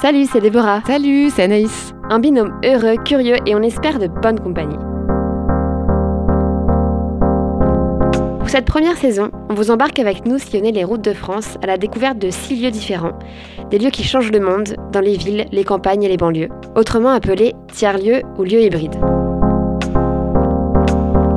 Salut, c'est Déborah. Salut, c'est Anaïs. Un binôme heureux, curieux et on espère de bonne compagnie. Pour cette première saison, on vous embarque avec nous sillonner les routes de France à la découverte de 6 lieux différents, des lieux qui changent le monde dans les villes, les campagnes et les banlieues, autrement appelés tiers-lieux ou lieux hybrides.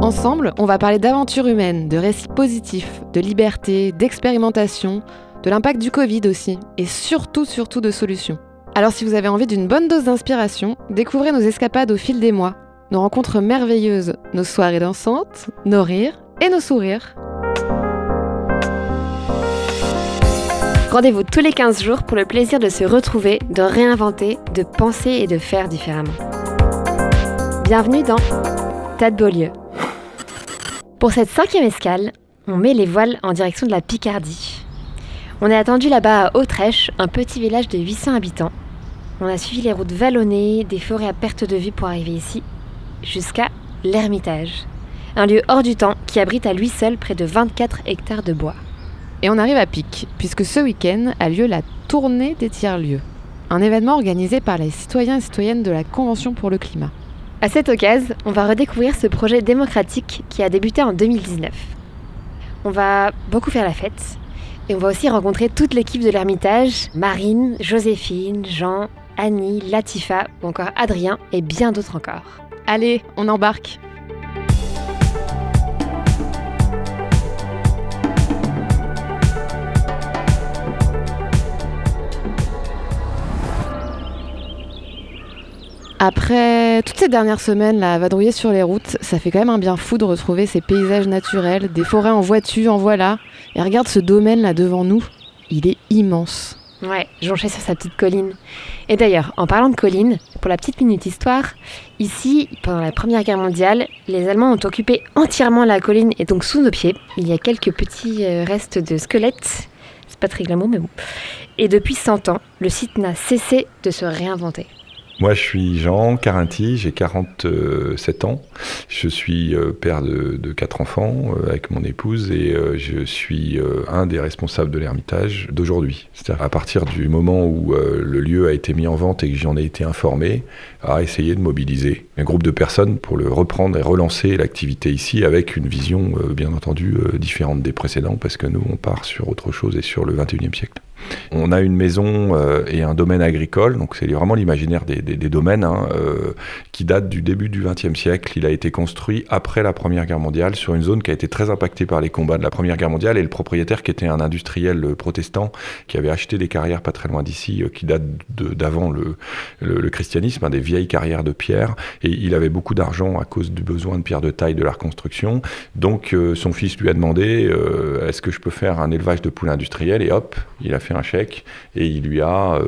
Ensemble, on va parler d'aventures humaines, de récits positifs, de liberté, d'expérimentation, de l'impact du Covid aussi, et surtout de solutions. Alors si vous avez envie d'une bonne dose d'inspiration, découvrez nos escapades au fil des mois, nos rencontres merveilleuses, nos soirées dansantes, nos rires et nos sourires. Rendez-vous tous les 15 jours pour le plaisir de se retrouver, de réinventer, de penser et de faire différemment. Bienvenue dans T'as de beaux lieux. Pour cette 5e escale, on met les voiles en direction de la Picardie. On est attendu là-bas à Autrêches, un petit village de 800 habitants. On a suivi les routes vallonnées, des forêts à perte de vue pour arriver ici, jusqu'à l'Ermitage. Un lieu hors du temps qui abrite à lui seul près de 24 hectares de bois. Et on arrive à Pic, puisque ce week-end a lieu la Tournée des Tiers-Lieux, un événement organisé par les citoyens et citoyennes de la Convention pour le climat. À cette occasion, on va redécouvrir ce projet démocratique qui a débuté en 2019. On va beaucoup faire la fête. Et on va aussi rencontrer toute l'équipe de l'Ermitage, Marine, Joséphine, Jean, Annie, Latifa ou encore Adrien et bien d'autres encore. Allez, on embarque. Après toutes ces dernières semaines là, à vadrouiller sur les routes, ça fait quand même un bien fou de retrouver ces paysages naturels, des forêts en voiture, en voilà. Et regarde ce domaine là devant nous, il est immense. Ouais, jonché sur sa petite colline. Et d'ailleurs, en parlant de colline, pour la petite minute histoire, ici, pendant la Première Guerre mondiale, les Allemands ont occupé entièrement la colline et donc sous nos pieds, il y a quelques petits restes de squelettes. C'est pas très glamour, mais bon. Et depuis 100 ans, le site n'a cessé de se réinventer. Moi, je suis Jean Karinthi, j'ai 47 ans. Je suis père de 4 enfants avec mon épouse et je suis un des responsables de l'Ermitage d'aujourd'hui. C'est-à-dire à partir du moment où le lieu a été mis en vente et que j'en ai été informé, à essayer de mobiliser un groupe de personnes pour le reprendre et relancer l'activité ici avec une vision, bien entendu, différente des précédents parce que nous, on part sur autre chose et sur le 21e siècle. On a une maison et un domaine agricole, donc c'est vraiment l'imaginaire des domaines qui date du début du XXe siècle. Il a été construit après la Première Guerre mondiale sur une zone qui a été très impactée par les combats de la Première Guerre mondiale et le propriétaire qui était un industriel protestant qui avait acheté des carrières pas très loin d'ici qui datent d'avant le christianisme, des vieilles carrières de pierre et il avait beaucoup d'argent à cause du besoin de pierres de taille de la reconstruction. Donc son fils lui a demandé est-ce que je peux faire un élevage de poules industrielles et hop, il a fait un chèque et il lui a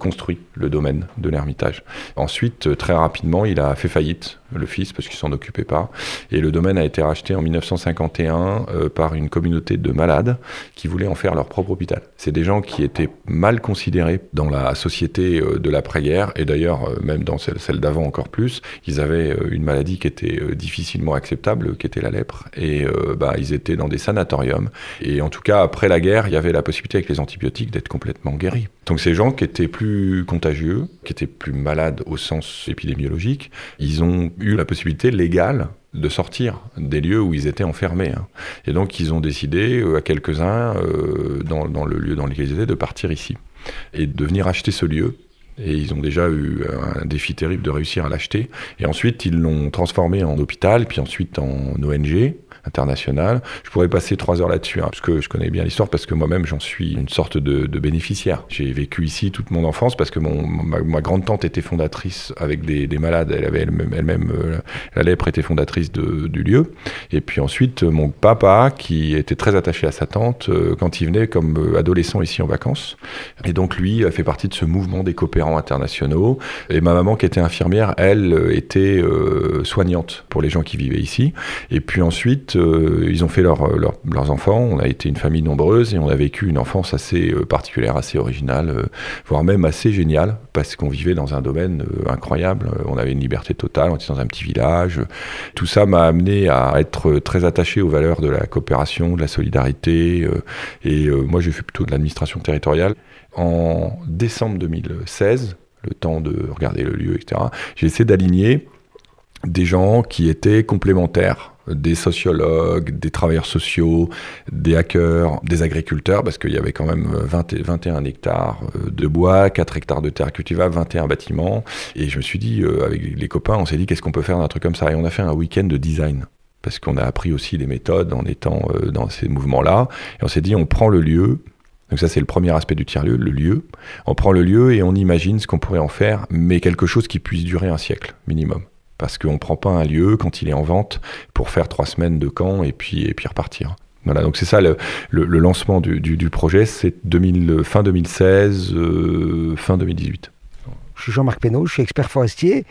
construit le domaine de l'Ermitage. Ensuite, très rapidement, il a fait faillite, le fils, parce qu'il s'en occupait pas. Et le domaine a été racheté en 1951 par une communauté de malades qui voulaient en faire leur propre hôpital. C'est des gens qui étaient mal considérés dans la société de l'après-guerre et d'ailleurs, même dans celle d'avant encore plus, ils avaient une maladie qui était difficilement acceptable, qui était la lèpre. Et ils étaient dans des sanatoriums. Et en tout cas, après la guerre, il y avait la possibilité avec les antibiotiques d'être complètement guéri. Donc ces gens qui étaient plus contagieux, qui étaient plus malades au sens épidémiologique, ils ont eu la possibilité légale de sortir des lieux où ils étaient enfermés. Et donc ils ont décidé à quelques-uns, dans le lieu dans lequel ils étaient, de partir ici et de venir acheter ce lieu. Et ils ont déjà eu un défi terrible de réussir à l'acheter. Et ensuite, ils l'ont transformé en hôpital, puis ensuite en ONG internationale. Je pourrais passer 3 heures là-dessus, parce que je connais bien l'histoire, parce que moi-même, j'en suis une sorte de bénéficiaire. J'ai vécu ici toute mon enfance, parce que ma grande-tante était fondatrice avec des malades. Elle avait elle-même la lèpre, était fondatrice du lieu. Et puis ensuite, mon papa, qui était très attaché à sa tante, quand il venait comme adolescent ici en vacances. Et donc, lui, a fait partie de ce mouvement des coopérants internationaux. Et ma maman, qui était infirmière, elle était soignante pour les gens qui vivaient ici. Et puis ensuite, ils ont fait leurs enfants. On a été une famille nombreuse et on a vécu une enfance assez particulière, assez originale, voire même assez géniale, parce qu'on vivait dans un domaine incroyable. On avait une liberté totale, on était dans un petit village. Tout ça m'a amené à être très attaché aux valeurs de la coopération, de la solidarité. Moi, j'ai fait plutôt de l'administration territoriale. en décembre 2016, le temps de regarder le lieu, etc., j'ai essayé d'aligner des gens qui étaient complémentaires, des sociologues, des travailleurs sociaux, des hackers, des agriculteurs, parce qu'il y avait quand même 21 hectares de bois, 4 hectares de terre cultivable, 21 bâtiments. Et je me suis dit, avec les copains, on s'est dit, qu'est-ce qu'on peut faire d'un truc comme ça ? Et on a fait un week-end de design, parce qu'on a appris aussi des méthodes en étant dans ces mouvements-là. Et on s'est dit, on prend le lieu, donc ça c'est le premier aspect du tiers-lieu, le lieu. On prend le lieu et on imagine ce qu'on pourrait en faire, mais quelque chose qui puisse durer un siècle minimum. Parce qu'on ne prend pas un lieu quand il est en vente pour faire 3 semaines de camp et puis repartir. Voilà, donc c'est ça le lancement du projet, c'est fin 2016, fin 2018. Je suis Jean-Marc Pénaud, je suis expert forestier.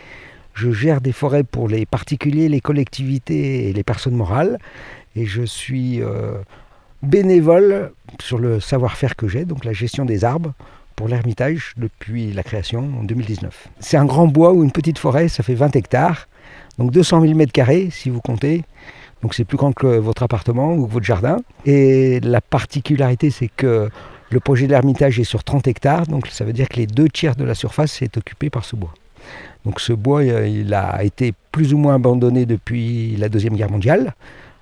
Je gère des forêts pour les particuliers, les collectivités et les personnes morales. Et je suis bénévole sur le savoir-faire que j'ai, donc la gestion des arbres, pour l'Ermitage depuis la création en 2019. C'est un grand bois ou une petite forêt, ça fait 20 hectares, donc 200 000 m2 si vous comptez, donc c'est plus grand que votre appartement ou que votre jardin. Et la particularité, c'est que le projet de l'Ermitage est sur 30 hectares, donc ça veut dire que les 2 tiers de la surface est occupée par ce bois. Donc ce bois, il a été plus ou moins abandonné depuis la Deuxième Guerre mondiale,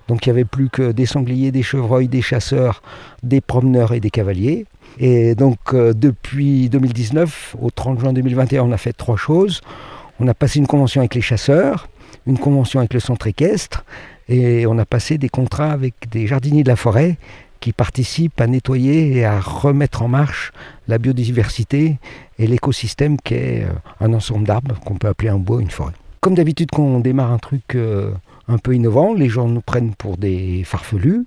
donc il n'y avait plus que des sangliers, des chevreuils, des chasseurs, des promeneurs et des cavaliers. Et donc depuis 2019, au 30 juin 2021, on a fait 3 choses. On a passé une convention avec les chasseurs, une convention avec le centre équestre, et on a passé des contrats avec des jardiniers de la forêt qui participent à nettoyer et à remettre en marche la biodiversité et l'écosystème qui est un ensemble d'arbres qu'on peut appeler un bois, une forêt. Comme d'habitude, quand on démarre un truc un peu innovant, les gens nous prennent pour des farfelus.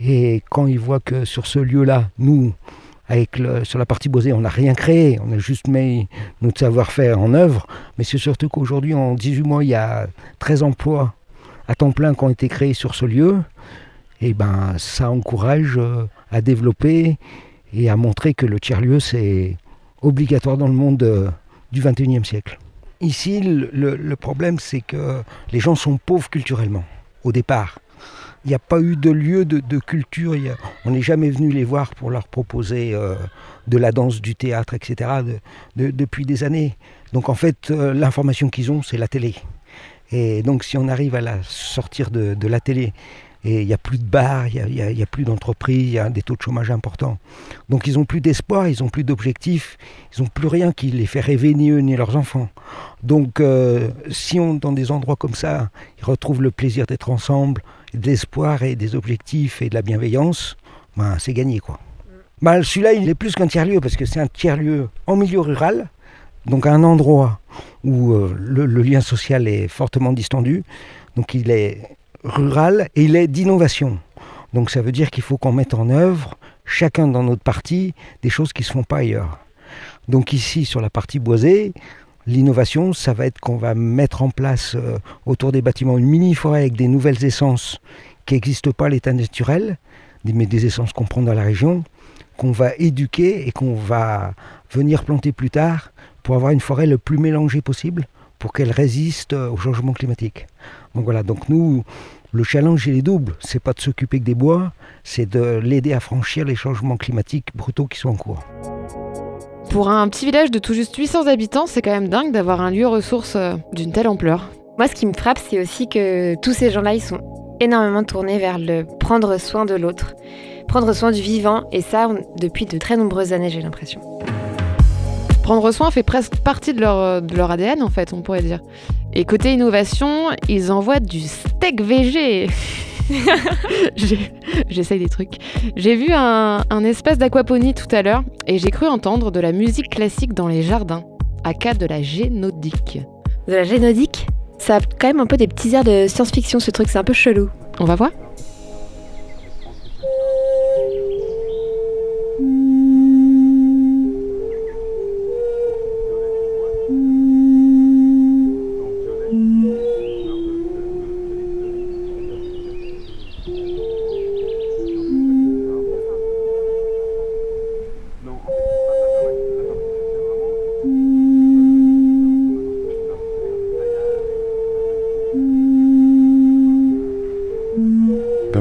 Et quand ils voient que sur ce lieu-là, nous, sur la partie boisée, on n'a rien créé, on a juste mis notre savoir-faire en œuvre, mais c'est surtout qu'aujourd'hui, en 18 mois, il y a 13 emplois à temps plein qui ont été créés sur ce lieu, et ben ça encourage à développer et à montrer que le tiers-lieu, c'est obligatoire dans le monde du 21e siècle. Ici, le problème, c'est que les gens sont pauvres culturellement, au départ. Il n'y a pas eu de lieu de culture, on n'est jamais venu les voir pour leur proposer de la danse, du théâtre, etc. Depuis des années. Donc en fait, l'information qu'ils ont, c'est la télé. Et donc si on arrive à la sortir de la télé, et il n'y a plus de bars, il n'y a plus d'entreprises, il y a des taux de chômage importants. Donc ils n'ont plus d'espoir, ils n'ont plus d'objectifs, ils n'ont plus rien qui les fait rêver, ni eux, ni leurs enfants. Donc si on, dans des endroits comme ça, ils retrouvent le plaisir d'être ensemble, de l'espoir et des objectifs et de la bienveillance, ben, c'est gagné, quoi. Ben, celui-là, il est plus qu'un tiers-lieu, parce que c'est un tiers-lieu en milieu rural, donc un endroit où le lien social est fortement distendu, donc il est rural et il est d'innovation. Donc ça veut dire qu'il faut qu'on mette en œuvre, chacun dans notre partie, des choses qui ne se font pas ailleurs. Donc ici, sur la partie boisée, l'innovation, ça va être qu'on va mettre en place autour des bâtiments une mini-forêt avec des nouvelles essences qui n'existent pas à l'état naturel, mais des essences qu'on prend dans la région, qu'on va éduquer et qu'on va venir planter plus tard pour avoir une forêt le plus mélangée possible pour qu'elle résiste au changement climatique. Donc voilà, donc nous, le challenge, il est double. C'est pas de s'occuper que des bois, c'est de l'aider à franchir les changements climatiques brutaux qui sont en cours. Pour un petit village de tout juste 800 habitants, c'est quand même dingue d'avoir un lieu ressource d'une telle ampleur. Moi, ce qui me frappe, c'est aussi que tous ces gens-là, ils sont énormément tournés vers le prendre soin de l'autre, prendre soin du vivant, et ça, depuis de très nombreuses années, j'ai l'impression. Prendre soin fait presque partie de leur ADN, en fait, on pourrait dire. Et côté innovation, ils envoient du steak végé. J'essaye des trucs. J'ai vu un espace d'aquaponie tout à l'heure et j'ai cru entendre de la musique classique dans les jardins, à cas de la génodique. De la génodique ? Ça a quand même un peu des petits airs de science-fiction, ce truc, c'est un peu chelou. On va voir ?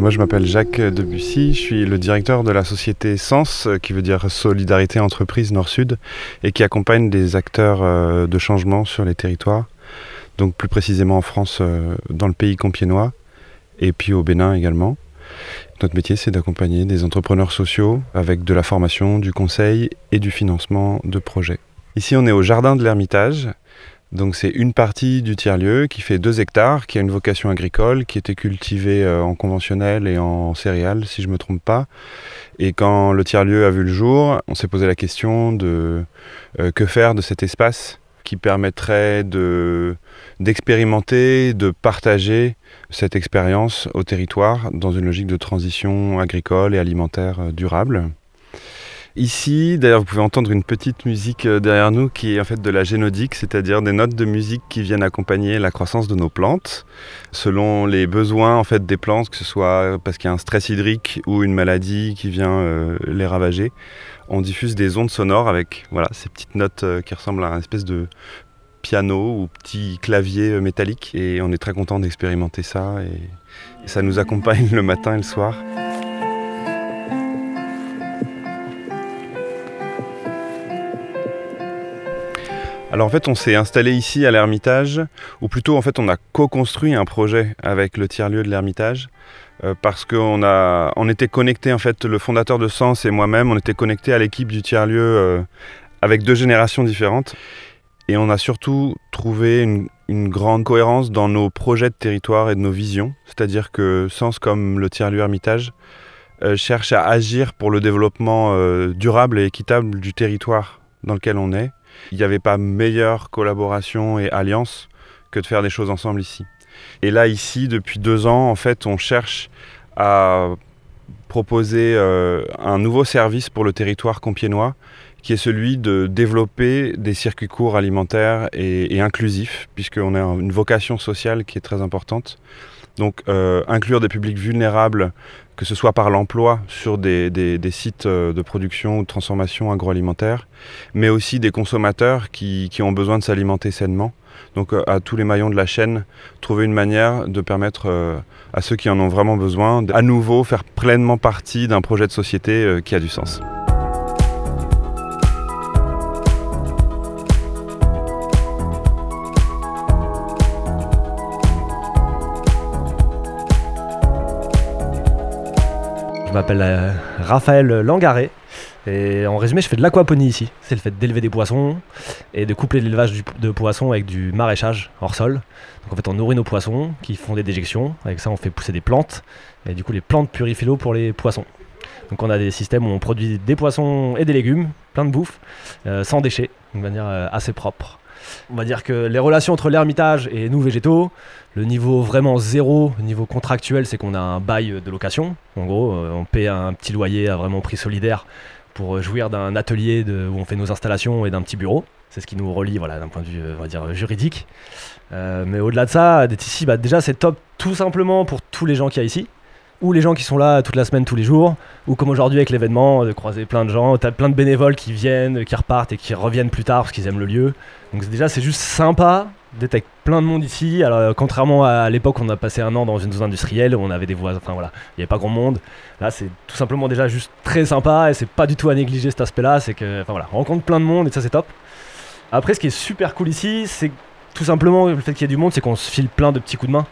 Moi je m'appelle Jacques Debussy, je suis le directeur de la société Sens, qui veut dire Solidarité Entreprise Nord-Sud, et qui accompagne des acteurs de changement sur les territoires, donc plus précisément en France, dans le pays compiègnois, et puis au Bénin également. Notre métier, c'est d'accompagner des entrepreneurs sociaux avec de la formation, du conseil et du financement de projets. Ici, on est au Jardin de l'Ermitage. Donc c'est une partie du tiers-lieu qui fait 2 hectares, qui a une vocation agricole, qui était cultivée en conventionnel et en céréales, si je ne me trompe pas. Et quand le tiers-lieu a vu le jour, on s'est posé la question de que faire de cet espace qui permettrait d'expérimenter, de partager cette expérience au territoire dans une logique de transition agricole et alimentaire durable. Ici, d'ailleurs, vous pouvez entendre une petite musique derrière nous qui est en fait de la génodique, c'est-à-dire des notes de musique qui viennent accompagner la croissance de nos plantes, selon les besoins en fait des plantes, que ce soit parce qu'il y a un stress hydrique ou une maladie qui vient les ravager. On diffuse des ondes sonores avec ces petites notes qui ressemblent à une espèce de piano ou petit clavier métallique, et on est très content d'expérimenter ça, et ça nous accompagne le matin et le soir. Alors en fait, on s'est installé ici à l'Ermitage, ou plutôt en fait, on a co-construit un projet avec le tiers-lieu de l'Ermitage, parce qu'on était connectés, en fait, le fondateur de Sens et moi-même, on était connectés à l'équipe du tiers-lieu avec 2 générations différentes. Et on a surtout trouvé une grande cohérence dans nos projets de territoire et de nos visions, c'est-à-dire que Sens, comme le tiers-lieu Ermitage, cherche à agir pour le développement durable et équitable du territoire dans lequel on est. Il n'y avait pas meilleure collaboration et alliance que de faire des choses ensemble ici. Et là, ici, depuis 2 ans, en fait, on cherche à proposer un nouveau service pour le territoire compiègnois, qui est celui de développer des circuits courts alimentaires et inclusifs, puisqu'on a une vocation sociale qui est très importante. Donc inclure des publics vulnérables, que ce soit par l'emploi sur des sites de production ou de transformation agroalimentaire, mais aussi des consommateurs qui ont besoin de s'alimenter sainement. Donc à tous les maillons de la chaîne, trouver une manière de permettre à ceux qui en ont vraiment besoin d'à nouveau faire pleinement partie d'un projet de société qui a du sens. Je m'appelle Raphaël Langaré et en résumé je fais de l'aquaponie ici. C'est le fait d'élever des poissons et de coupler l'élevage de poissons avec du maraîchage hors sol. Donc en fait on nourrit nos poissons qui font des déjections, avec ça on fait pousser des plantes et du coup les plantes purifient l'eau pour les poissons. Donc on a des systèmes où on produit des poissons et des légumes, plein de bouffe, sans déchets, de manière assez propre. On va dire que les relations entre l'Ermitage et nous végétaux, le niveau vraiment zéro, le niveau contractuel, c'est qu'on a un bail de location. En gros, on paie un petit loyer à vraiment prix solidaire pour jouir d'un atelier où on fait nos installations et d'un petit bureau. C'est ce qui nous relie d'un point de vue on va dire, juridique. Mais au-delà de ça, d'être ici, déjà c'est top tout simplement pour tous les gens qu'il y a ici, ou les gens qui sont là toute la semaine, tous les jours, ou comme aujourd'hui avec l'événement, de croiser plein de gens, t'as plein de bénévoles qui viennent, qui repartent et qui reviennent plus tard parce qu'ils aiment le lieu. Donc déjà c'est juste sympa d'être avec plein de monde ici. Alors contrairement à l'époque où on a passé 1 an dans une zone industrielle, où on avait des voisins, il n'y avait pas grand monde. Là c'est tout simplement déjà juste très sympa et c'est pas du tout à négliger cet aspect-là, c'est que, on rencontre plein de monde et ça c'est top. Après ce qui est super cool ici, c'est tout simplement le fait qu'il y ait du monde, c'est qu'on se file plein de petits coups de main.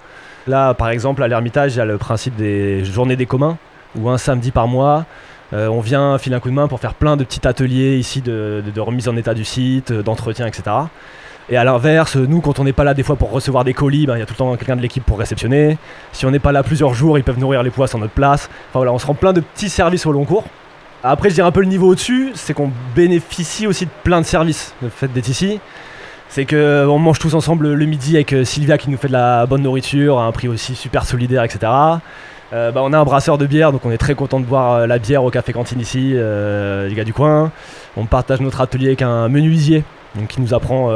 Là, par exemple, à l'Ermitage, il y a le principe des journées des communs, où un samedi par mois, on vient filer un coup de main pour faire plein de petits ateliers ici de remise en état du site, d'entretien, etc. Et à l'inverse, nous, quand on n'est pas là des fois pour recevoir des colis, il y a tout le temps quelqu'un de l'équipe pour réceptionner. Si on n'est pas là plusieurs jours, ils peuvent nourrir les poissons à notre place. On se rend plein de petits services au long cours. Après, je dirais un peu le niveau au-dessus, c'est qu'on bénéficie aussi de plein de services, le fait d'être ici. C'est qu'on mange tous ensemble le midi avec Sylvia qui nous fait de la bonne nourriture à un prix aussi super solidaire, etc. On a un brasseur de bière, donc on est très content de boire la bière au café cantine ici, les gars du coin. On partage notre atelier avec un menuisier donc, qui nous apprend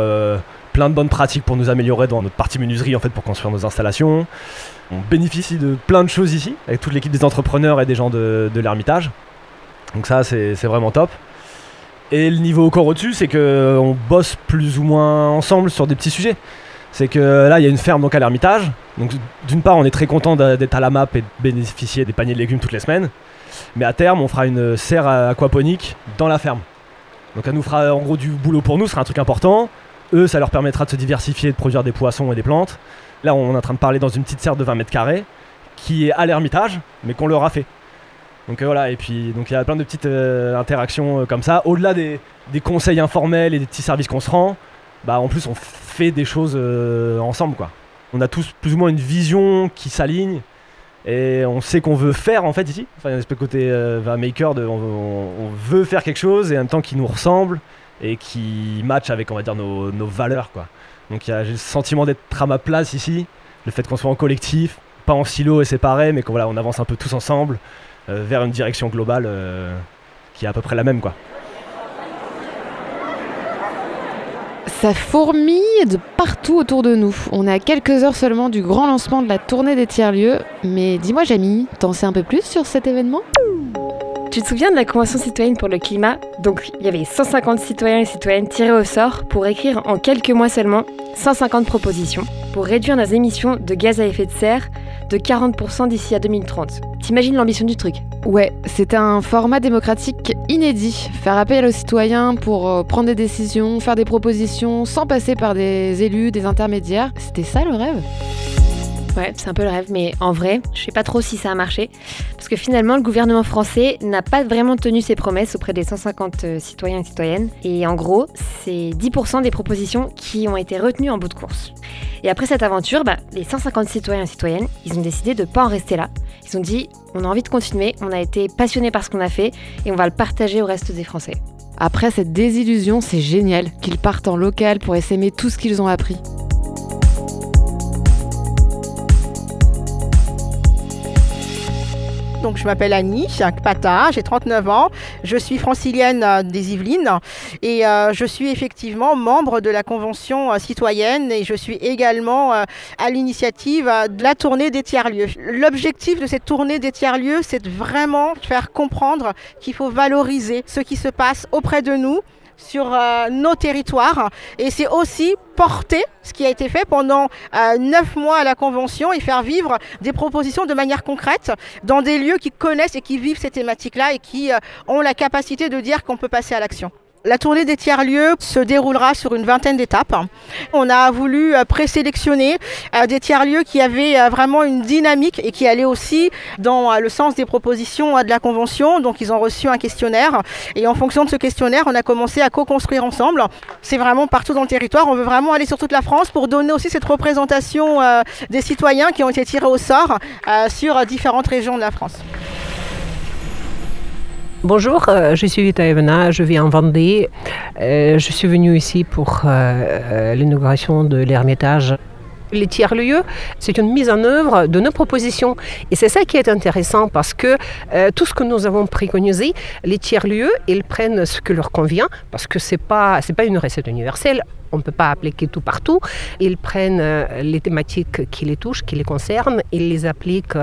plein de bonnes pratiques pour nous améliorer dans notre partie menuiserie en fait, pour construire nos installations. On bénéficie de plein de choses ici avec toute l'équipe des entrepreneurs et des gens de l'Ermitage. Donc ça c'est vraiment top. Et le niveau encore au-dessus, c'est qu'on bosse plus ou moins ensemble sur des petits sujets. c'est que là il y a une ferme donc à l'Ermitage, donc d'une part on est très content d'être à la MAP et de bénéficier des paniers de légumes toutes les semaines, mais à terme on fera une serre aquaponique dans la ferme, donc ça nous fera en gros du boulot pour nous, ce sera un truc important, eux ça leur permettra de se diversifier, de produire des poissons et des plantes. Là on est en train de parler dans une petite serre de 20 mètres carrés qui est à l'Ermitage mais qu'on leur a fait. Donc voilà, et puis il y a plein de petites interactions comme ça, au-delà des conseils informels et des petits services qu'on se rend, bah en plus on fait des choses ensemble quoi. On a tous plus ou moins une vision qui s'aligne et on sait qu'on veut faire en fait ici. Enfin il y a un espèce de côté maker, on veut faire quelque chose et en même temps qui nous ressemble et qui match avec on va dire nos valeurs quoi. Donc j'ai le sentiment d'être à ma place ici, le fait qu'on soit en collectif, pas en silo et séparé, mais qu'on voilà, on avance un peu tous ensemble vers une direction globale qui est à peu près la même quoi. Ça fourmille de partout autour de nous. On est à quelques heures seulement du grand lancement de la Tournée des Tiers-Lieux. Mais dis-moi Jamie, t'en sais un peu plus sur cet événement ? Tu te souviens de la Convention citoyenne pour le climat ? Donc il y avait 150 citoyens et citoyennes tirés au sort pour écrire en quelques mois seulement 150 propositions pour réduire nos émissions de gaz à effet de serre de 40% d'ici à 2030. T'imagines l'ambition du truc ? Ouais, c'est un format démocratique inédit. Faire appel aux citoyens pour prendre des décisions, faire des propositions sans passer par des élus, des intermédiaires, c'était ça le rêve ? Ouais, c'est un peu le rêve, mais en vrai, je sais pas trop si ça a marché. Parce que finalement, le gouvernement français n'a pas vraiment tenu ses promesses auprès des 150 citoyens et citoyennes. Et en gros, c'est 10% des propositions qui ont été retenues en bout de course. Et après cette aventure, les 150 citoyens et citoyennes, ils ont décidé de pas en rester là. Ils ont dit, on a envie de continuer, on a été passionnés par ce qu'on a fait et on va le partager au reste des Français. Après cette désillusion, c'est génial qu'ils partent en local pour essaimer tout ce qu'ils ont appris. Donc, je m'appelle Annie Patard, j'ai 39 ans, je suis francilienne des Yvelines et je suis effectivement membre de la Convention citoyenne et je suis également à l'initiative de la Tournée des Tiers-Lieux. L'objectif de cette Tournée des Tiers-Lieux, c'est de vraiment faire comprendre qu'il faut valoriser ce qui se passe auprès de nous, sur nos territoires, et c'est aussi porter ce qui a été fait pendant 9 mois à la Convention et faire vivre des propositions de manière concrète dans des lieux qui connaissent et qui vivent ces thématiques-là et qui ont la capacité de dire qu'on peut passer à l'action. La Tournée des tiers-lieux se déroulera sur une 20aine d'étapes. On a voulu présélectionner des tiers-lieux qui avaient vraiment une dynamique et qui allaient aussi dans le sens des propositions de la Convention. Donc ils ont reçu un questionnaire et en fonction de ce questionnaire, on a commencé à co-construire ensemble. C'est vraiment partout dans le territoire. On veut vraiment aller sur toute la France pour donner aussi cette représentation des citoyens qui ont été tirés au sort sur différentes régions de la France. Bonjour, je suis Vita Evana, je vis en Vendée. Je suis venue ici pour l'inauguration de l'Ermitage. Les tiers-lieux, c'est une mise en œuvre de nos propositions. Et c'est ça qui est intéressant parce que tout ce que nous avons préconisé, les tiers-lieux, ils prennent ce qui leur convient parce que c'est pas une recette universelle. On ne peut pas appliquer tout partout. Ils prennent les thématiques qui les touchent, qui les concernent, ils les appliquent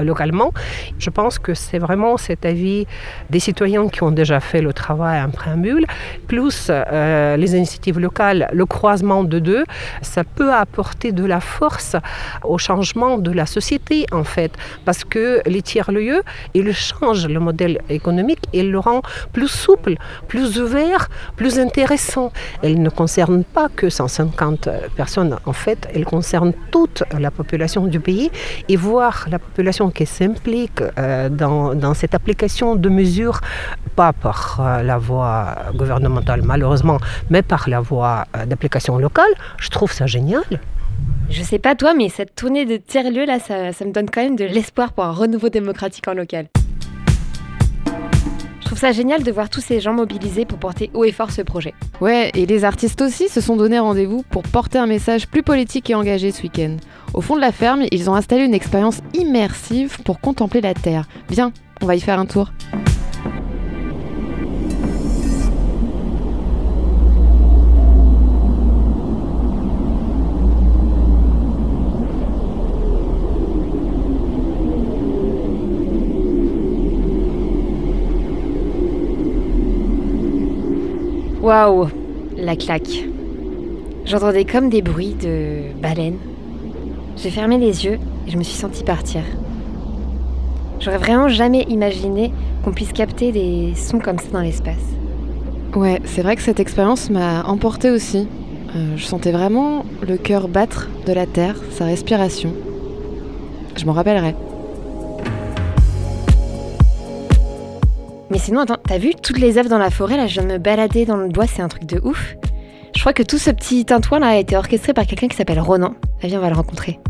localement. Je pense que c'est vraiment cet avis des citoyens qui ont déjà fait le travail en préambule, plus les initiatives locales, le croisement de deux, ça peut apporter de la force au changement de la société en fait, parce que les tiers-lieux, ils changent le modèle économique, ils le rendent plus souple, plus ouvert, plus intéressant. Ils ne concernent pas que 150 personnes, en fait, elles concernent toute la population du pays et voir la population qui s'implique dans cette application de mesures, pas par la voie gouvernementale malheureusement, mais par la voie d'application locale, je trouve ça génial. Je sais pas toi, mais cette tournée de tiers-lieux, là, ça me donne quand même de l'espoir pour un renouveau démocratique en local. Je trouve ça génial de voir tous ces gens mobilisés pour porter haut et fort ce projet. Ouais, et les artistes aussi se sont donné rendez-vous pour porter un message plus politique et engagé ce week-end. Au fond de la ferme, ils ont installé une expérience immersive pour contempler la terre. Viens, on va y faire un tour. Waouh, la claque. J'entendais comme des bruits de baleines. J'ai fermé les yeux et je me suis sentie partir. J'aurais vraiment jamais imaginé qu'on puisse capter des sons comme ça dans l'espace. Ouais, c'est vrai que cette expérience m'a emportée aussi. Je sentais vraiment le cœur battre de la Terre, sa respiration. Je m'en rappellerai. Mais sinon, attends, t'as vu toutes les œuvres dans la forêt, là, je viens de me balader dans le bois, c'est un truc de ouf. Je crois que tout ce petit tintouin là a été orchestré par quelqu'un qui s'appelle Ronan. Viens, on va le rencontrer.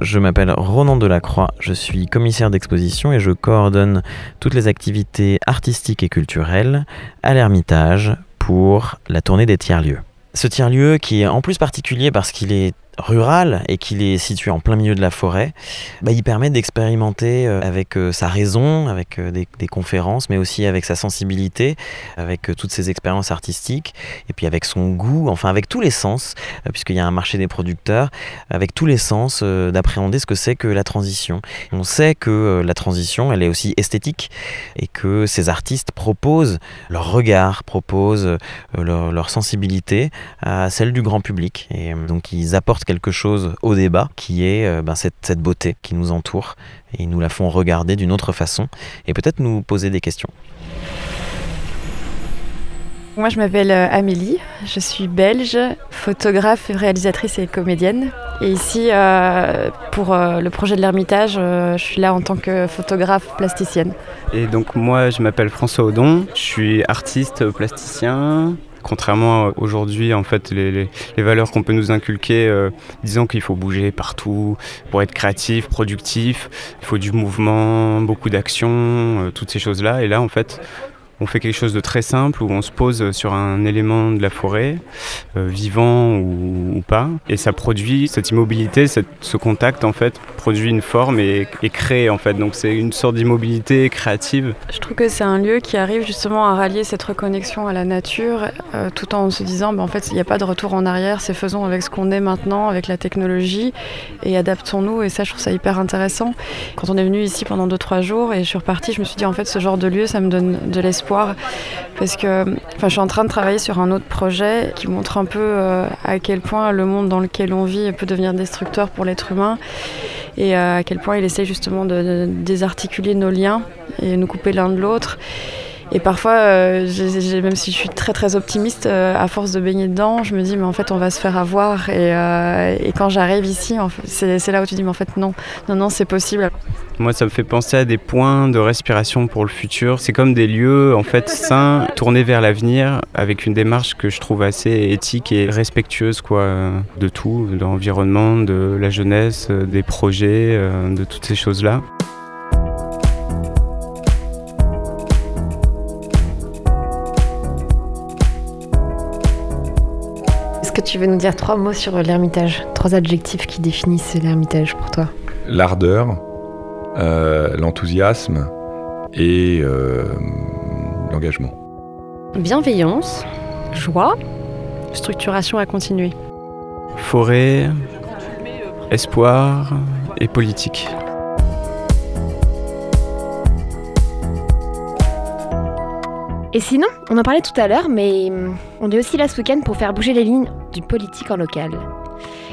Je m'appelle Ronan Delacroix, je suis commissaire d'exposition et je coordonne toutes les activités artistiques et culturelles à l'Ermitage pour la Tournée des Tiers-Lieux. Ce tiers-lieu qui est en plus particulier parce qu'il est rural et qu'il est situé en plein milieu de la forêt, bah, il permet d'expérimenter avec sa raison, avec des conférences, mais aussi avec sa sensibilité, avec toutes ses expériences artistiques, et puis avec son goût, enfin avec tous les sens, puisqu'il y a un marché des producteurs, avec tous les sens d'appréhender ce que c'est que la transition. On sait que la transition, elle est aussi esthétique, et que ces artistes proposent leur regard, proposent leur sensibilité à celle du grand public, et donc ils apportent quelque chose au débat qui est cette beauté qui nous entoure et nous la font regarder d'une autre façon et peut-être nous poser des questions. Moi je m'appelle Amélie, je suis belge, photographe, réalisatrice et comédienne. Et ici pour le projet de l'Ermitage, je suis là en tant que photographe plasticienne. Et donc moi je m'appelle François Audon, je suis artiste plasticien. Contrairement à aujourd'hui, en fait, les valeurs qu'on peut nous inculquer, disons qu'il faut bouger partout pour être créatif, productif, il faut du mouvement, beaucoup d'action, toutes ces choses-là. Et là, en fait, on fait quelque chose de très simple où on se pose sur un élément de la forêt, vivant ou pas, et ça produit cette immobilité, ce contact, en fait, produit une forme et crée, en fait. Donc c'est une sorte d'immobilité créative. Je trouve que c'est un lieu qui arrive justement à rallier cette reconnexion à la nature, tout en se disant, en fait, il n'y a pas de retour en arrière, c'est faisons avec ce qu'on est maintenant, avec la technologie, et adaptons-nous, et ça, je trouve ça hyper intéressant. Quand on est venu ici pendant 2-3 jours, et je suis repartie, je me suis dit, en fait, ce genre de lieu, ça me donne de l'espoir. Parce que je suis en train de travailler sur un autre projet qui montre un peu à quel point le monde dans lequel on vit peut devenir destructeur pour l'être humain et à quel point il essaie justement de désarticuler nos liens et nous couper l'un de l'autre. Et parfois, même si je suis très très optimiste, à force de baigner dedans, je me dis mais en fait on va se faire avoir. Et quand j'arrive ici, en fait, c'est là où tu dis mais en fait non, c'est possible. Moi ça me fait penser à des points de respiration pour le futur. C'est comme des lieux en fait sains, tournés vers l'avenir, avec une démarche que je trouve assez éthique et respectueuse quoi, de tout, de l'environnement, de la jeunesse, des projets, de toutes ces choses-là. Est-ce que tu veux nous dire 3 mots sur l'Ermitage, 3 adjectifs qui définissent l'Ermitage pour toi ? L'ardeur, l'enthousiasme et l'engagement. Bienveillance, joie, structuration à continuer. Forêt, espoir et politique. Et sinon, on en parlait tout à l'heure, mais on est aussi là ce week-end pour faire bouger les lignes du politique en local.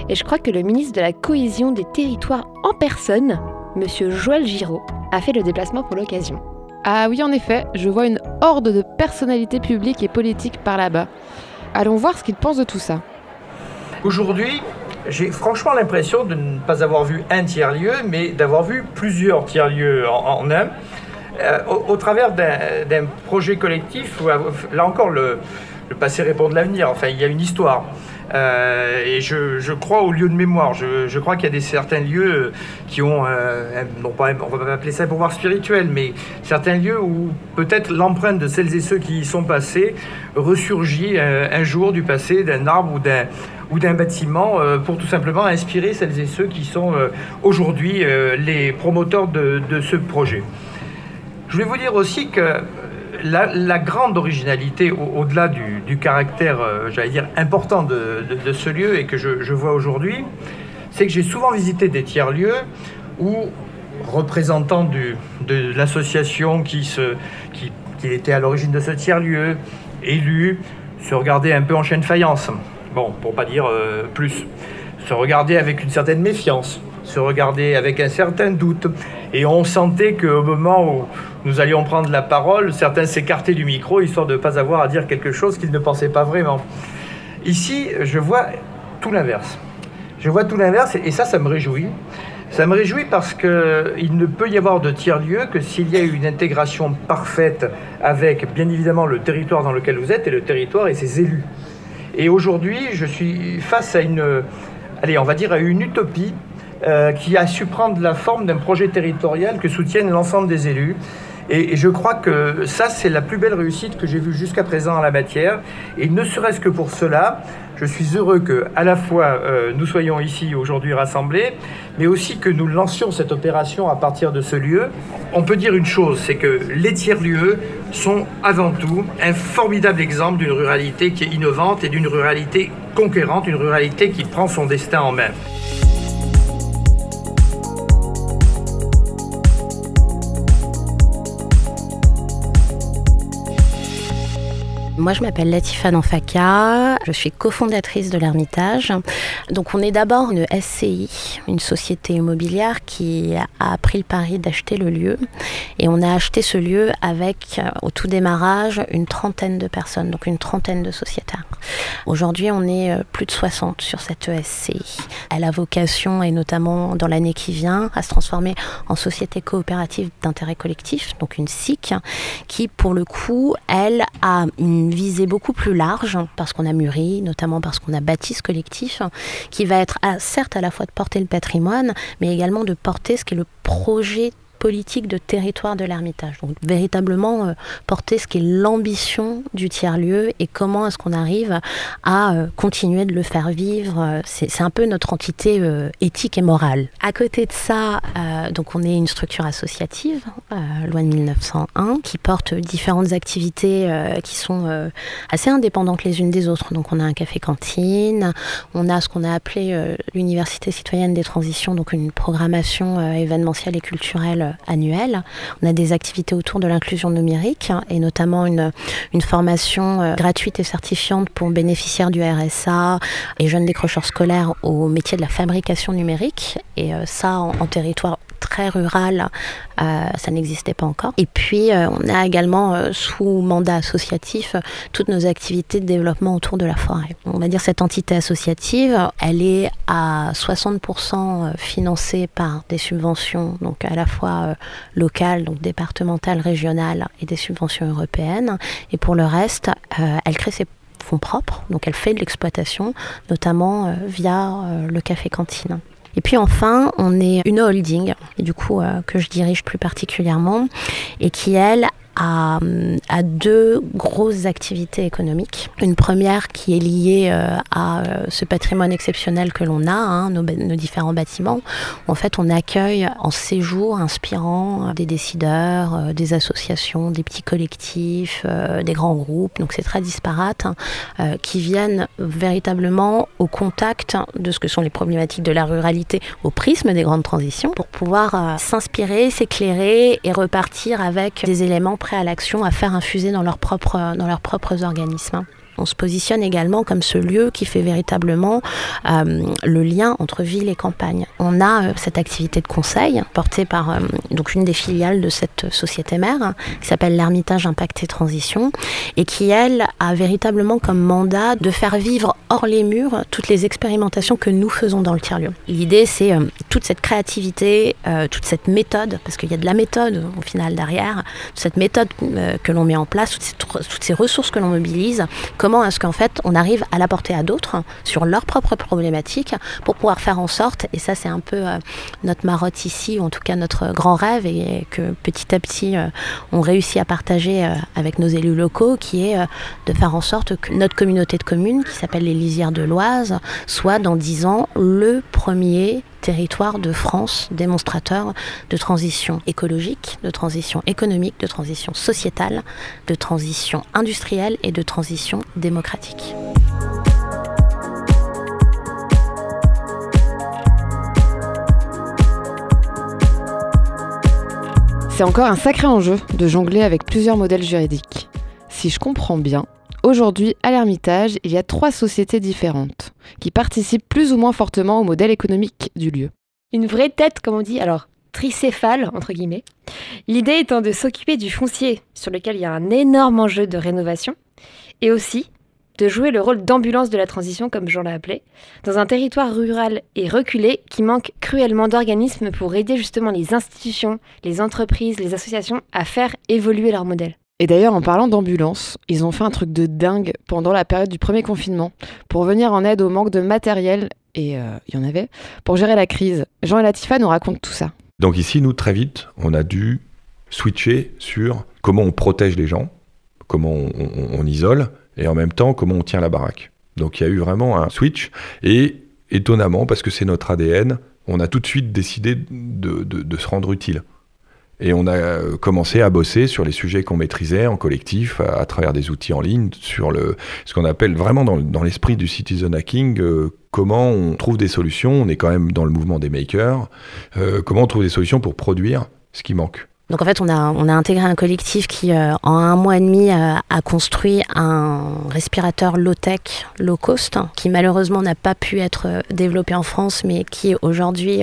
Et je crois que le ministre de la Cohésion des Territoires en personne, Monsieur Joël Giraud, a fait le déplacement pour l'occasion. Ah oui, en effet, je vois une horde de personnalités publiques et politiques par là-bas. Allons voir ce qu'ils pensent de tout ça. Aujourd'hui, j'ai franchement l'impression de ne pas avoir vu un tiers-lieu, mais d'avoir vu plusieurs tiers-lieux en un. Au travers d'un projet collectif, où, là encore, le passé répond de l'avenir, enfin, il y a une histoire. Et je crois aux lieux de mémoire, je crois qu'il y a certains lieux qui ont, non pas, on va pas appeler ça un pouvoir spirituel, mais certains lieux où peut-être l'empreinte de celles et ceux qui y sont passés ressurgit un jour du passé, d'un arbre ou d'un bâtiment pour tout simplement inspirer celles et ceux qui sont aujourd'hui les promoteurs de ce projet. Je voulais vous dire aussi que la grande originalité, au-delà du caractère, j'allais dire, important de ce lieu et que je vois aujourd'hui, c'est que j'ai souvent visité des tiers-lieux où représentants de l'association qui était à l'origine de ce tiers-lieu, élus, se regardaient un peu en chaîne faïence. Bon, pour pas dire plus. Se regarder avec une certaine méfiance, se regarder avec un certain doute. Et on sentait qu'au moment où nous allions prendre la parole, certains s'écartaient du micro, histoire de ne pas avoir à dire quelque chose qu'ils ne pensaient pas vraiment. Ici, je vois tout l'inverse. Je vois tout l'inverse et ça me réjouit. Ça me réjouit parce qu'il ne peut y avoir de tiers-lieu que s'il y a une intégration parfaite avec, bien évidemment, le territoire dans lequel vous êtes et le territoire et ses élus. Et aujourd'hui, je suis face à une utopie qui a su prendre la forme d'un projet territorial que soutiennent l'ensemble des élus. Et je crois que ça, c'est la plus belle réussite que j'ai vue jusqu'à présent en la matière. Et ne serait-ce que pour cela, je suis heureux que, à la fois, nous soyons ici aujourd'hui rassemblés, mais aussi que nous lancions cette opération à partir de ce lieu. On peut dire une chose, c'est que les tiers-lieux sont avant tout un formidable exemple d'une ruralité qui est innovante et d'une ruralité conquérante, une ruralité qui prend son destin en main. Moi, je m'appelle Latifa Nafaka, je suis cofondatrice de l'Ermitage. Donc, on est d'abord une SCI, une société immobilière qui a pris le pari d'acheter le lieu. Et on a acheté ce lieu avec, au tout démarrage, une trentaine de personnes, donc une trentaine de sociétaires. Aujourd'hui, on est plus de 60 sur cette SCI. Elle a vocation, et notamment dans l'année qui vient, à se transformer en société coopérative d'intérêt collectif, donc une SIC, qui, pour le coup, elle a une visée beaucoup plus large, parce qu'on a mûri, notamment parce qu'on a bâti ce collectif, qui va être certes à la fois de porter le patrimoine, mais également de porter ce qui est le projet politique de territoire de l'Ermitage. Donc véritablement porter ce qui est l'ambition du tiers-lieu et comment est-ce qu'on arrive à continuer de le faire vivre. C'est un peu notre entité éthique et morale. À côté de ça, donc on est une structure associative, loi de 1901, qui porte différentes activités qui sont assez indépendantes les unes des autres. Donc on a un café-cantine, on a ce qu'on a appelé l'Université citoyenne des transitions, donc une programmation événementielle et culturelle annuelle. On a des activités autour de l'inclusion numérique et notamment une formation gratuite et certifiante pour bénéficiaires du RSA et jeunes décrocheurs scolaires au métier de la fabrication numérique. Et ça, en territoire très rural, ça n'existait pas encore. Et puis, on a également, sous mandat associatif, toutes nos activités de développement autour de la forêt. On va dire cette entité associative, elle est à 60% financée par des subventions, donc à la fois locales, donc départementales, régionales et des subventions européennes. Et pour le reste, elle crée ses fonds propres, donc elle fait de l'exploitation, notamment via le café-cantine. Et puis enfin, on est une holding, du coup, que je dirige plus particulièrement, et qui, elle, à deux grosses activités économiques. Une première qui est liée à ce patrimoine exceptionnel que l'on a, hein, nos différents bâtiments. En fait, on accueille en séjour inspirant des décideurs, des associations, des petits collectifs, des grands groupes, donc c'est très disparate, hein, qui viennent véritablement au contact de ce que sont les problématiques de la ruralité au prisme des grandes transitions pour pouvoir s'inspirer, s'éclairer et repartir avec des éléments à l'action, à faire infuser dans leurs propres organismes. On se positionne également comme ce lieu qui fait véritablement le lien entre ville et campagne. On a cette activité de conseil portée par donc une des filiales de cette société mère qui s'appelle l'Ermitage Impact et Transition et qui, elle, a véritablement comme mandat de faire vivre hors les murs toutes les expérimentations que nous faisons dans le tiers-lieu. L'idée, c'est toute cette créativité, toute cette méthode, parce qu'il y a de la méthode au final derrière, cette méthode que l'on met en place, toutes ces ressources que l'on mobilise, comment est-ce qu'en fait on arrive à l'apporter à d'autres sur leurs propres problématiques pour pouvoir faire en sorte, et ça c'est un peu notre marotte ici, ou en tout cas notre grand rêve et que petit à petit on réussit à partager avec nos élus locaux, qui est de faire en sorte que notre communauté de communes qui s'appelle les Lisières de l'Oise soit dans 10 ans le premier territoire de France démonstrateur de transition écologique, de transition économique, de transition sociétale, de transition industrielle et de transition démocratique. C'est encore un sacré enjeu de jongler avec plusieurs modèles juridiques. Si je comprends bien, Aujourd'hui, à l'Ermitage, il y a 3 sociétés différentes qui participent plus ou moins fortement au modèle économique du lieu. Une vraie tête, comme on dit, alors tricéphale, entre guillemets. L'idée étant de s'occuper du foncier, sur lequel il y a un énorme enjeu de rénovation, et aussi de jouer le rôle d'ambulance de la transition, comme Jean l'a appelé, dans un territoire rural et reculé qui manque cruellement d'organismes pour aider justement les institutions, les entreprises, les associations à faire évoluer leur modèle. Et d'ailleurs, en parlant d'ambulance, ils ont fait un truc de dingue pendant la période du premier confinement pour venir en aide au manque de matériel, et il y en avait, pour gérer la crise. Jean et Latifa nous racontent tout ça. Donc ici, nous, très vite, on a dû switcher sur comment on protège les gens, comment on isole, et en même temps, comment on tient la baraque. Donc il y a eu vraiment un switch, et étonnamment, parce que c'est notre ADN, on a tout de suite décidé de se rendre utile. Et on a commencé à bosser sur les sujets qu'on maîtrisait en collectif, à travers des outils en ligne, sur ce qu'on appelle vraiment dans l'esprit du citizen hacking, comment on trouve des solutions, on est quand même dans le mouvement des makers, comment on trouve des solutions pour produire ce qui manque. Donc en fait, on a intégré un collectif qui, en 1 mois et demi, a construit un respirateur low-tech, low-cost, qui malheureusement n'a pas pu être développé en France, mais qui aujourd'hui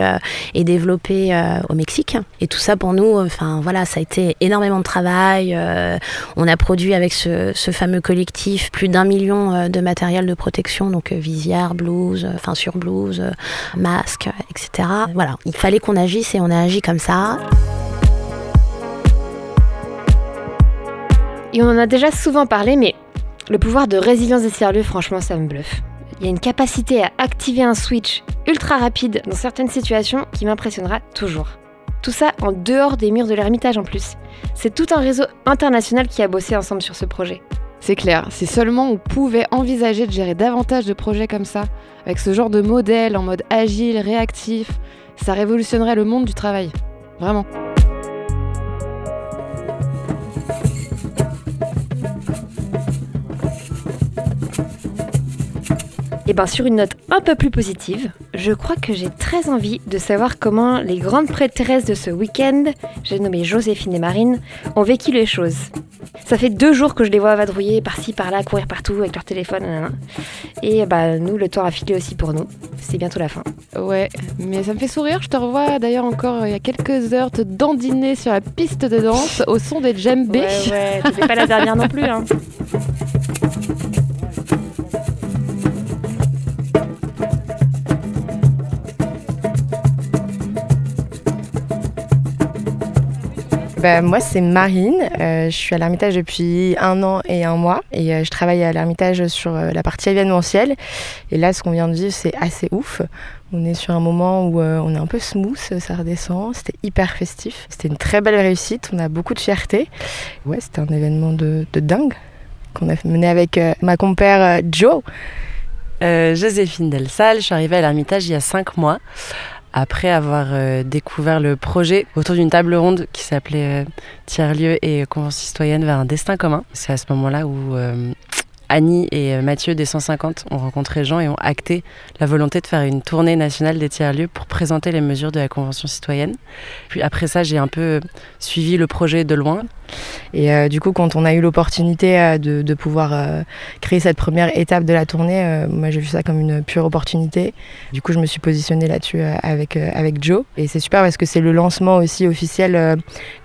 est développé au Mexique. Et tout ça pour nous, ça a été énormément de travail. On a produit avec ce fameux collectif plus d'1 million de matériel de protection, donc visières, blouses, surblouses, masques, etc. Voilà, il fallait qu'on agisse et on a agi comme ça. Et on en a déjà souvent parlé, mais le pouvoir de résilience des tiers-lieux, franchement, ça me bluffe. Il y a une capacité à activer un switch ultra rapide dans certaines situations qui m'impressionnera toujours. Tout ça en dehors des murs de l'Ermitage en plus. C'est tout un réseau international qui a bossé ensemble sur ce projet. C'est clair, si seulement on pouvait envisager de gérer davantage de projets comme ça, avec ce genre de modèle en mode agile, réactif, ça révolutionnerait le monde du travail. Vraiment. Et bien sur une note un peu plus positive, je crois que j'ai très envie de savoir comment les grandes prêtresses de ce week-end, j'ai nommé Joséphine et Marine, ont vécu les choses. Ça fait 2 jours que je les vois vadrouiller par-ci, par-là, courir partout avec leur téléphone, nanana. Et bah nous, le temps a filé aussi pour nous. C'est bientôt la fin. Ouais, mais ça me fait sourire, je te revois d'ailleurs encore il y a quelques heures te dandiner sur la piste de danse au son des djembés. Ouais, t'étais pas la dernière non plus, hein. Moi, c'est Marine. Je suis à l'Ermitage depuis 1 an et 1 mois. Et je travaille à l'Ermitage sur la partie événementielle. Et là, ce qu'on vient de vivre, c'est assez ouf. On est sur un moment où on est un peu smooth, ça redescend. C'était hyper festif. C'était une très belle réussite. On a beaucoup de fierté. Ouais, c'était un événement de dingue qu'on a mené avec ma compère Jo. Joséphine Delsal. Je suis arrivée à l'Ermitage il y a 5 mois. Après avoir découvert le projet autour d'une table ronde qui s'appelait Tiers-Lieux et Convention citoyenne vers un destin commun. C'est à ce moment-là où Annie et Mathieu des 150 ont rencontré Jean et ont acté la volonté de faire une tournée nationale des tiers-lieux pour présenter les mesures de la Convention citoyenne. Puis après ça, j'ai un peu suivi le projet de loin. Et du coup, quand on a eu l'opportunité de pouvoir créer cette première étape de la tournée, moi j'ai vu ça comme une pure opportunité. Du coup, je me suis positionnée là-dessus avec Joe. Et c'est super parce que c'est le lancement aussi officiel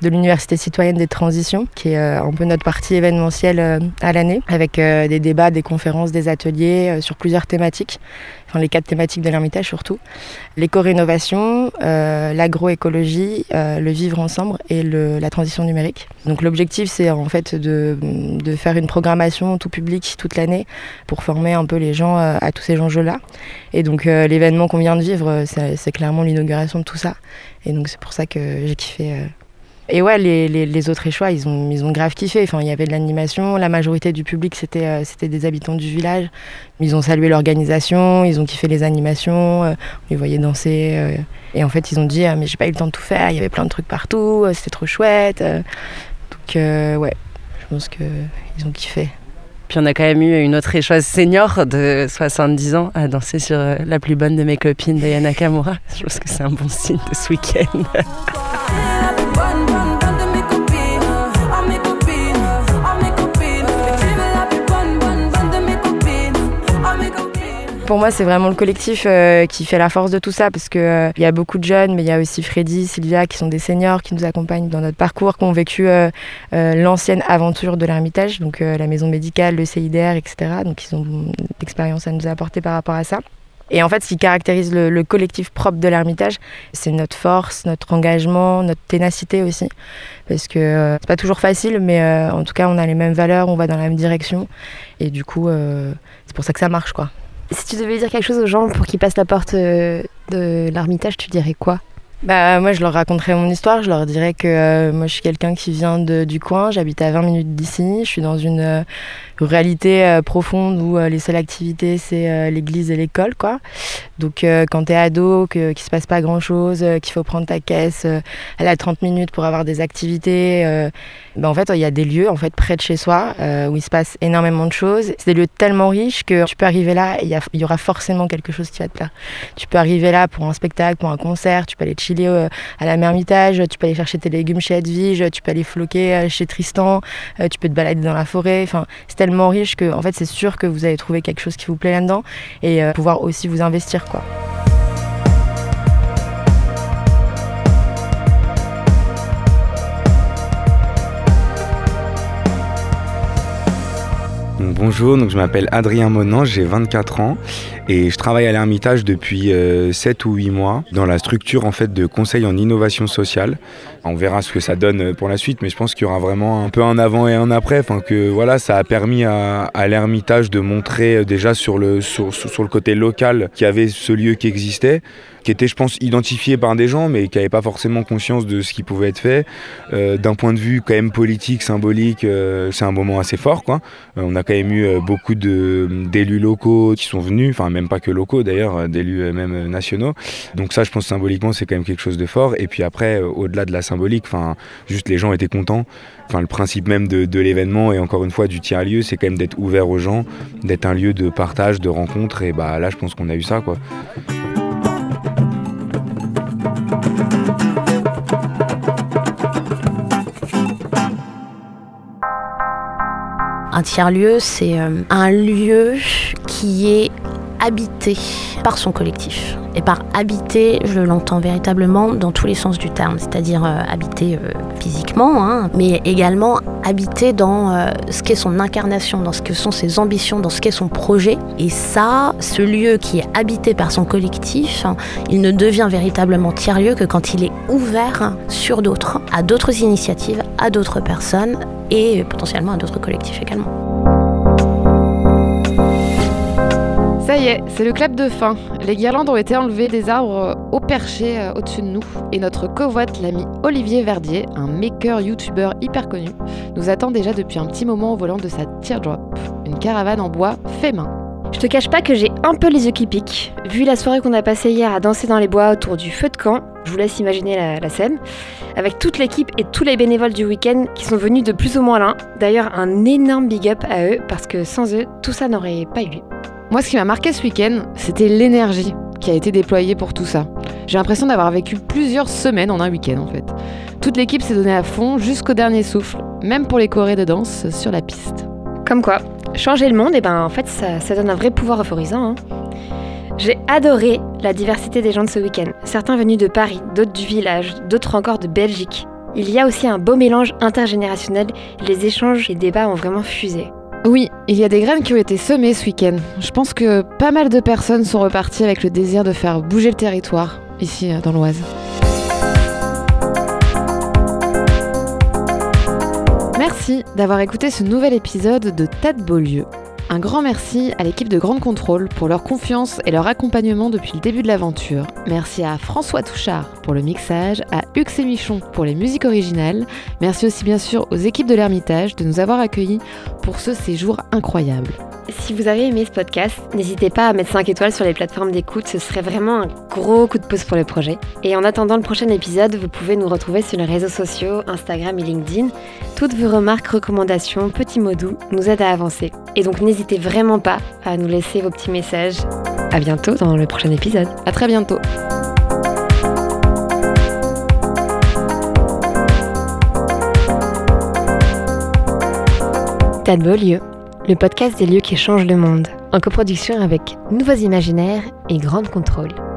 de l'Université citoyenne des transitions, qui est un peu notre partie événementielle à l'année, avec des débats, des conférences, des ateliers sur plusieurs thématiques. Enfin, les 4 thématiques de l'Ermitage surtout. L'éco-rénovation, l'agroécologie, le vivre ensemble et la transition numérique. Donc l'objectif, c'est en fait de faire une programmation tout public, toute l'année, pour former un peu les gens à tous ces enjeux-là. Et donc l'événement qu'on vient de vivre, c'est clairement l'inauguration de tout ça. Et donc c'est pour ça que j'ai kiffé. Et ouais, les Autrêchois, ils ont grave kiffé. Enfin, il y avait de l'animation, la majorité du public, c'était des habitants du village. Ils ont salué l'organisation, ils ont kiffé les animations, on les voyait danser. Et en fait, ils ont dit « mais j'ai pas eu le temps de tout faire, il y avait plein de trucs partout, c'était trop chouette. » Donc ouais, je pense qu'ils ont kiffé. Puis on a quand même eu une Autrêchoise senior de 70 ans à danser sur la plus bonne de mes copines, Diana Kamura. Je pense que c'est un bon signe de ce week-end. Pour moi, c'est vraiment le collectif qui fait la force de tout ça, parce qu'il y a beaucoup de jeunes, mais il y a aussi Freddy, Sylvia, qui sont des seniors, qui nous accompagnent dans notre parcours, qui ont vécu l'ancienne aventure de l'Ermitage, donc la maison médicale, le CIDR, etc. Donc ils ont d'expérience à nous apporter par rapport à ça. Et en fait, ce qui caractérise le collectif propre de l'Ermitage, c'est notre force, notre engagement, notre ténacité aussi. Parce que c'est pas toujours facile, mais en tout cas, on a les mêmes valeurs, on va dans la même direction. Et du coup, c'est pour ça que ça marche, quoi. Si tu devais dire quelque chose aux gens pour qu'ils passent la porte de l'Ermitage, tu dirais quoi ? Bah, moi, je leur raconterais mon histoire. Je leur dirais que moi, je suis quelqu'un qui vient du coin. J'habite à 20 minutes d'ici. Je suis dans une réalité profonde où les seules activités, c'est l'église et l'école, quoi. Donc, quand t'es ado, qu'il se passe pas grand-chose, qu'il faut prendre ta caisse à la 30 minutes pour avoir des activités. En fait, il y a des lieux, en fait, près de chez soi où il se passe énormément de choses. C'est des lieux tellement riches que tu peux arriver là et il y aura forcément quelque chose qui va te plaire. Tu peux arriver là pour un spectacle, pour un concert. Tu peux aller à la Mermitage, tu peux aller chercher tes légumes chez Edwige, tu peux aller floquer chez Tristan, tu peux te balader dans la forêt. Enfin, c'est tellement riche que, en fait, c'est sûr que vous allez trouver quelque chose qui vous plaît là-dedans et pouvoir aussi vous investir, quoi. Bonjour, donc je m'appelle Adrien Monan, j'ai 24 ans et je travaille à l'Ermitage depuis 7 ou 8 mois dans la structure en fait, de conseil en innovation sociale. On verra ce que ça donne pour la suite, mais je pense qu'il y aura vraiment un peu un avant et un après. Enfin, que, voilà, ça a permis à l'Ermitage de montrer déjà sur le côté local qu'il y avait ce lieu qui existait, qui était je pense identifié par des gens mais qui n'avaient pas forcément conscience de ce qui pouvait être fait. D'un point de vue quand même politique, symbolique, c'est un moment assez fort, quoi. On a quand même eu beaucoup d'élus locaux qui sont venus, enfin même pas que locaux d'ailleurs, d'élus même nationaux. Donc ça je pense symboliquement c'est quand même quelque chose de fort. Et puis après au-delà de la symbolique, enfin juste les gens étaient contents. Enfin le principe même de l'événement et encore une fois du tiers-lieu c'est quand même d'être ouvert aux gens, d'être un lieu de partage, de rencontre et bah là je pense qu'on a eu ça, quoi. Un tiers-lieu, c'est un lieu qui est habité par son collectif. Et par habiter, je l'entends véritablement dans tous les sens du terme, c'est-à-dire habiter physiquement, hein, mais également habiter dans ce qu'est son incarnation, dans ce que sont ses ambitions, dans ce qu'est son projet. Et ça, ce lieu qui est habité par son collectif, hein, il ne devient véritablement tiers-lieu que quand il est ouvert sur d'autres, à d'autres initiatives, à d'autres personnes et potentiellement à d'autres collectifs également. Ça y est, c'est le clap de fin. Les guirlandes ont été enlevées des arbres au perché au-dessus de nous. Et notre covoite, l'ami Olivier Verdier, un maker youtubeur hyper connu, nous attend déjà depuis un petit moment au volant de sa teardrop, une caravane en bois fait main. Je te cache pas que j'ai un peu les yeux qui piquent. Vu la soirée qu'on a passée hier à danser dans les bois autour du feu de camp, je vous laisse imaginer la scène, avec toute l'équipe et tous les bénévoles du week-end qui sont venus de plus ou moins loin. D'ailleurs, un énorme big up à eux, parce que sans eux, tout ça n'aurait pas eu lieu. Moi, ce qui m'a marqué ce week-end, c'était l'énergie qui a été déployée pour tout ça. J'ai l'impression d'avoir vécu plusieurs semaines en un week-end, en fait. Toute l'équipe s'est donnée à fond jusqu'au dernier souffle, même pour les chorés de danse sur la piste. Comme quoi, changer le monde, et en fait, ça donne un vrai pouvoir euphorisant, hein. J'ai adoré la diversité des gens de ce week-end. Certains venus de Paris, d'autres du village, d'autres encore de Belgique. Il y a aussi un beau mélange intergénérationnel. Les échanges et débats ont vraiment fusé. Oui, il y a des graines qui ont été semées ce week-end. Je pense que pas mal de personnes sont reparties avec le désir de faire bouger le territoire, ici dans l'Oise. Merci d'avoir écouté ce nouvel épisode de T'as de beaux lieux. Un grand merci à l'équipe de Grande Contrôle pour leur confiance et leur accompagnement depuis le début de l'aventure. Merci à François Touchard pour le mixage, à Hux et Michon pour les musiques originales. Merci aussi bien sûr aux équipes de l'Ermitage de nous avoir accueillis pour ce séjour incroyable. Si vous avez aimé ce podcast, n'hésitez pas à mettre 5 étoiles sur les plateformes d'écoute, ce serait vraiment un gros coup de pouce pour le projet. Et en attendant le prochain épisode, vous pouvez nous retrouver sur les réseaux sociaux, Instagram et LinkedIn. Toutes vos remarques, recommandations, petits mots doux nous aident à avancer. Et donc n'hésitez vraiment pas à nous laisser vos petits messages. À bientôt dans le prochain épisode. À très bientôt. T'as de beaux lieux, le podcast des lieux qui changent le monde. en coproduction avec Nouveaux Imaginaires et Grande Contrôle.